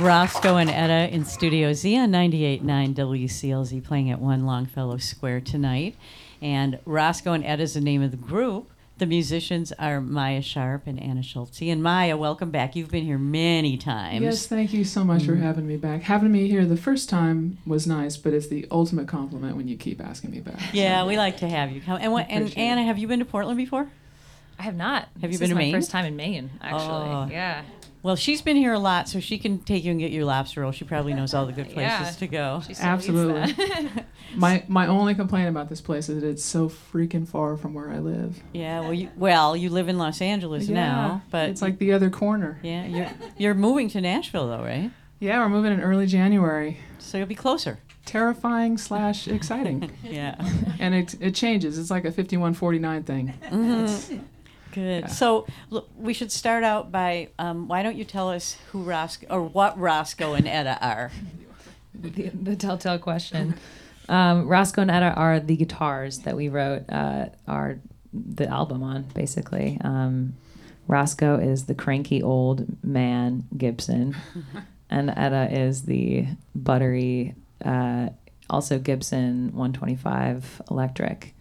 Roscoe and Etta in Studio Z on 98.9 WCLZ, playing at One Longfellow Square tonight. And Roscoe and Etta is the name of the group. The musicians are Maya Sharp and Anna Schultz. And Maya, welcome back. You've been here many times. Yes, thank you so much for having me back. Having me here the first time was nice, but it's the ultimate compliment when you keep asking me back. Yeah, so, we like to have you come. And Anna, have you been to Portland before? I have not. Have you been to Maine? This is my first time in Maine, actually. Oh. Yeah. Well, she's been here a lot, so she can take you and get your lobster roll. She probably knows all the good places to go. Absolutely. My only complaint about this place is that it's so freaking far from where I live. Yeah, well, you live in Los Angeles now, but it's like the other corner. Yeah, you're moving to Nashville though, right? Yeah, we're moving in early January. So you'll be closer. Terrifying/exciting. Yeah. And it changes. It's like a 51-49 thing. Mm-hmm. Good. Yeah. So we should start out by why don't you tell us who what Roscoe and Etta are? The telltale question. Roscoe and Etta are the guitars that we wrote are the album on, basically. Roscoe is the cranky old man Gibson, and Etta is the buttery, also Gibson 125 electric.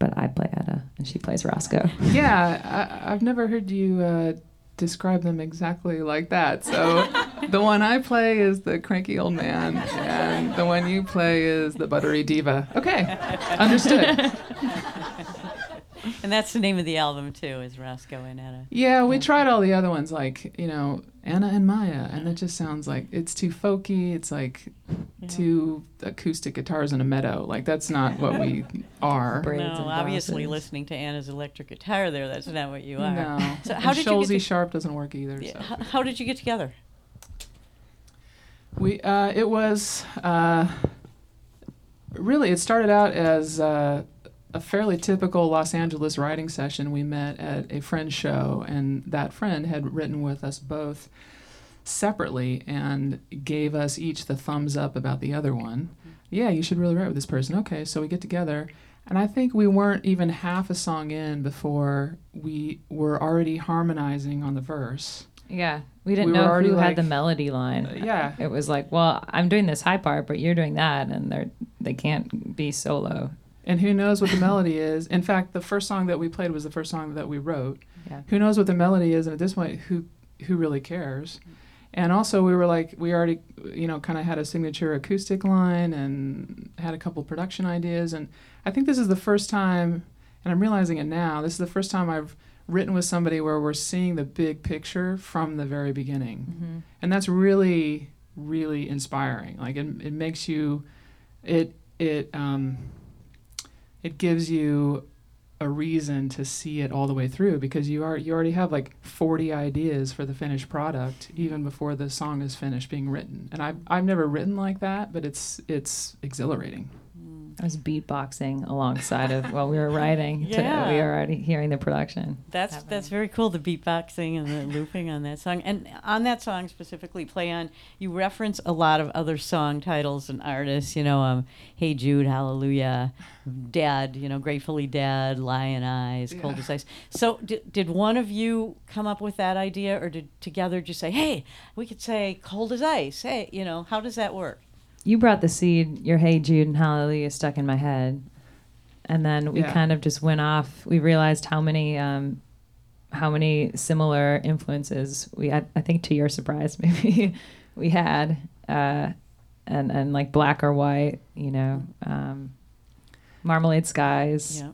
But I play Etta, and she plays Roscoe. Yeah, I've never heard you describe them exactly like that. So the one I play is the cranky old man, and the one you play is the buttery diva. Okay, understood. And that's the name of the album, too, is Roscoe and Etta. Yeah, we tried all the other ones, like, Anna and Maya, and it just sounds like it's too folky. It's like two acoustic guitars in a meadow. Like, that's not what we are. Obviously, listening to Anna's electric guitar there, that's not what you are. No. So Sharp doesn't work either. Yeah, so. How did you get together? It started out as... a fairly typical Los Angeles writing session. We met at a friend's show, and that friend had written with us both separately and gave us each the thumbs up about the other one. Yeah, you should really write with this person. Okay, so we get together, and I think we weren't even half a song in before we were already harmonizing on the verse. Yeah, we didn't know who had the melody line. Yeah. It was like, well, I'm doing this high part, but you're doing that, and they can't be solo. And who knows what the melody is. In fact, the first song that we played was the first song that we wrote. Yeah. Who knows what the melody is, and at this point, who really cares? And also, we were like, we already, kind of had a signature acoustic line and had a couple production ideas. And I think this is the first time, and I'm realizing it now, this is the first time I've written with somebody where we're seeing the big picture from the very beginning. Mm-hmm. And that's really, really inspiring. Like, it makes you, it gives you a reason to see it all the way through, because you already have like 40 ideas for the finished product even before the song is finished being written. And I've never written like that, but it's exhilarating. I was beatboxing alongside of while we were writing. Yeah. We were already hearing the production. That's very cool, the beatboxing and the looping on that song. And on that song specifically, you reference a lot of other song titles and artists, Hey Jude, Hallelujah, Dead, Gratefully Dead, Lion Eyes, Cold as Ice. So did one of you come up with that idea, or did together just say, hey, we could say Cold as Ice? Hey, how does that work? You brought the seed, your Hey Jude and Hallelujah stuck in my head. And then we kind of just went off. We realized how many similar influences we had, I think to your surprise maybe, we had. And like Black or White, Marmalade Skies. Yeah.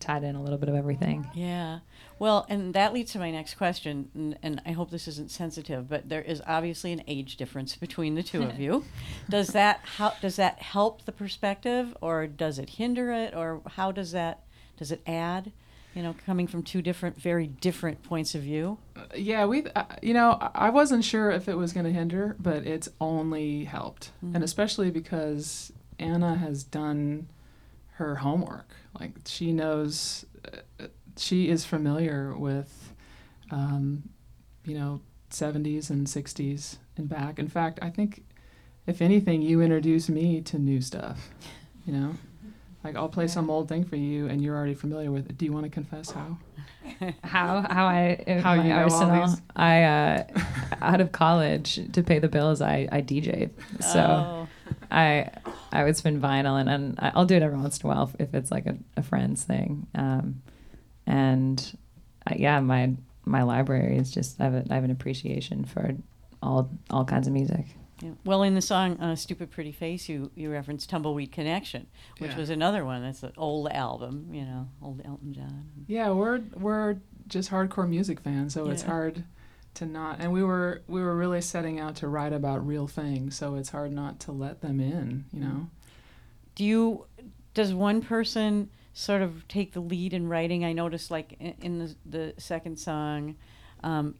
Tied in a little bit of everything. Yeah. Well, and that leads to my next question, and I hope this isn't sensitive, but there is obviously an age difference between the two of you. Does that help the perspective, or does it hinder it, or how does it add? Coming from two very different points of view. Yeah, we. I wasn't sure if it was going to hinder, but it's only helped, and especially because Anna has done her homework. Like she knows. She is familiar with, 70s and 60s and back. In fact, I think, if anything, you introduce me to new stuff, Like, I'll play some old thing for you, and you're already familiar with it. Do you want to confess how? How I... How you know all these? I out of college to pay the bills, I DJ'd. So I would spin vinyl, and I'll do it every once in a while if it's like a friend's thing. And my library is just, I have an appreciation for all kinds of music. Yeah. Well, in the song Stupid Pretty Face, you referenced Tumbleweed Connection, which was another one. That's an old album, old Elton John. Yeah, we're just hardcore music fans, so it's hard to not. And we were really setting out to write about real things, so it's hard not to let them in, Does one person sort of take the lead in writing? I noticed, like, in the second song,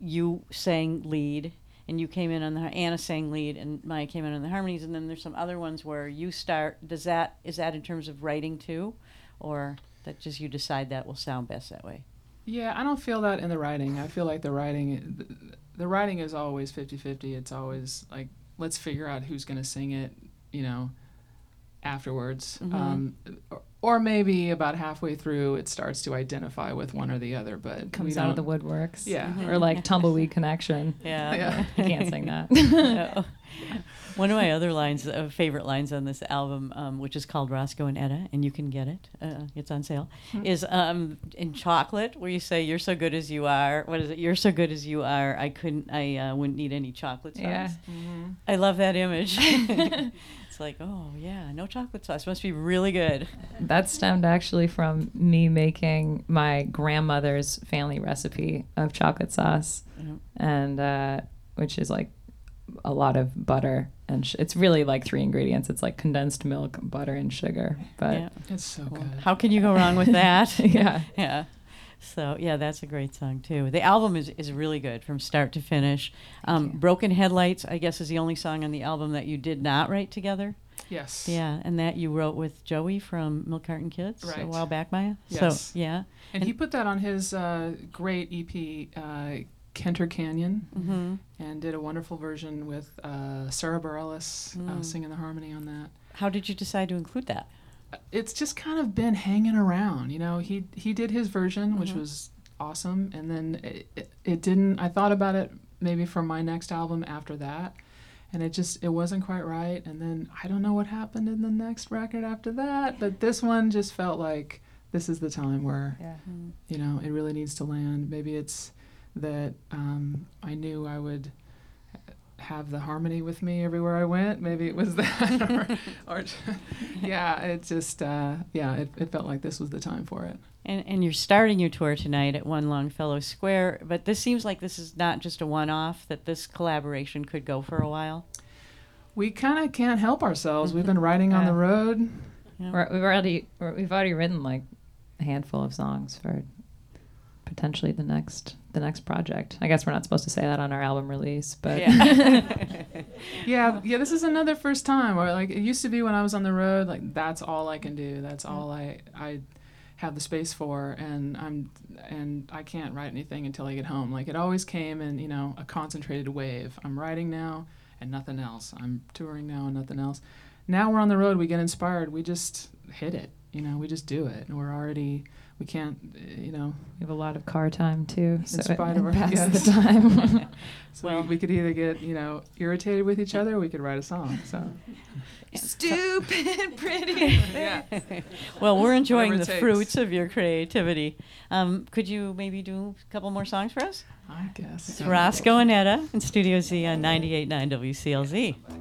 you sang lead, and you came in on Anna sang lead, and Maya came in on the harmonies, and then there's some other ones where you start. Is that in terms of writing too, or that just you decide that will sound best that way? Yeah, I don't feel that in the writing. I feel like the writing is always 50-50. It's always like, let's figure out who's going to sing it, afterwards. Mm-hmm. Or maybe about halfway through, it starts to identify with one or the other, but it comes out of the woodworks. Yeah, mm-hmm. Or like Tumbleweed Connection. Yeah, I can't sing that. No. One of my other favorite lines on this album, which is called Roscoe and Etta, and you can get it. It's on sale. Mm-hmm. Is in Chocolate, where you say, "You're so good as you are." What is it? "You're so good as you are. I wouldn't need any chocolate sauce." Yeah. Mm-hmm. I love that image. It's like, oh yeah, no chocolate sauce, must be really good. That stemmed actually from me making my grandmother's family recipe of chocolate sauce, mm-hmm. and which is like a lot of butter, and it's really like 3 ingredients. It's like condensed milk, butter, and sugar. But it's so good. How can you go wrong with that? Yeah. So that's a great song too. The album is really good from start to finish. Broken Headlights, I guess, is the only song on the album that you did not write together. Yes. Yeah, and that you wrote with Joey from Milk Carton Kids a while back, Maya. Yes. So and he put that on his great EP, Kenter Canyon, mm-hmm. and did a wonderful version with Sarah Bareilles singing the harmony on that. How did you decide to include that? It's just kind of been hanging around, He did his version, which mm-hmm. was awesome, and then it didn't. I thought about it maybe for my next album after that, and it wasn't quite right. And then I don't know what happened in the next record after that, but this one just felt like this is the time where it really needs to land. Maybe it's that I knew I would have the harmony with me everywhere I went. Maybe it was that, or it just it felt like this was the time for it. And you're starting your tour tonight at One Longfellow Square, but this seems like this is not just a one-off, that this collaboration could go for a while. We kind of can't help ourselves. We've been writing on the road. Yeah. We've already written like a handful of songs for potentially the next project. I guess we're not supposed to say that on our album release, but this is another first time where, like, it used to be when I was on the road, like, that's all I can do, that's all I have the space for, and I can't write anything until I get home. Like, it always came in a concentrated wave. I'm writing now and nothing else, I'm touring now and nothing else. Now we're on the road, we get inspired, we just hit it, we just do it, and we can't, We have a lot of car time, too, so it passes the time. So we could either get, irritated with each other, or we could write a song, so. Stupid, pretty. Well, we're enjoying the fruits of your creativity. Could you maybe do a couple more songs for us? I guess. It's Roscoe and Etta in Studio Z on 98.9 WCLZ.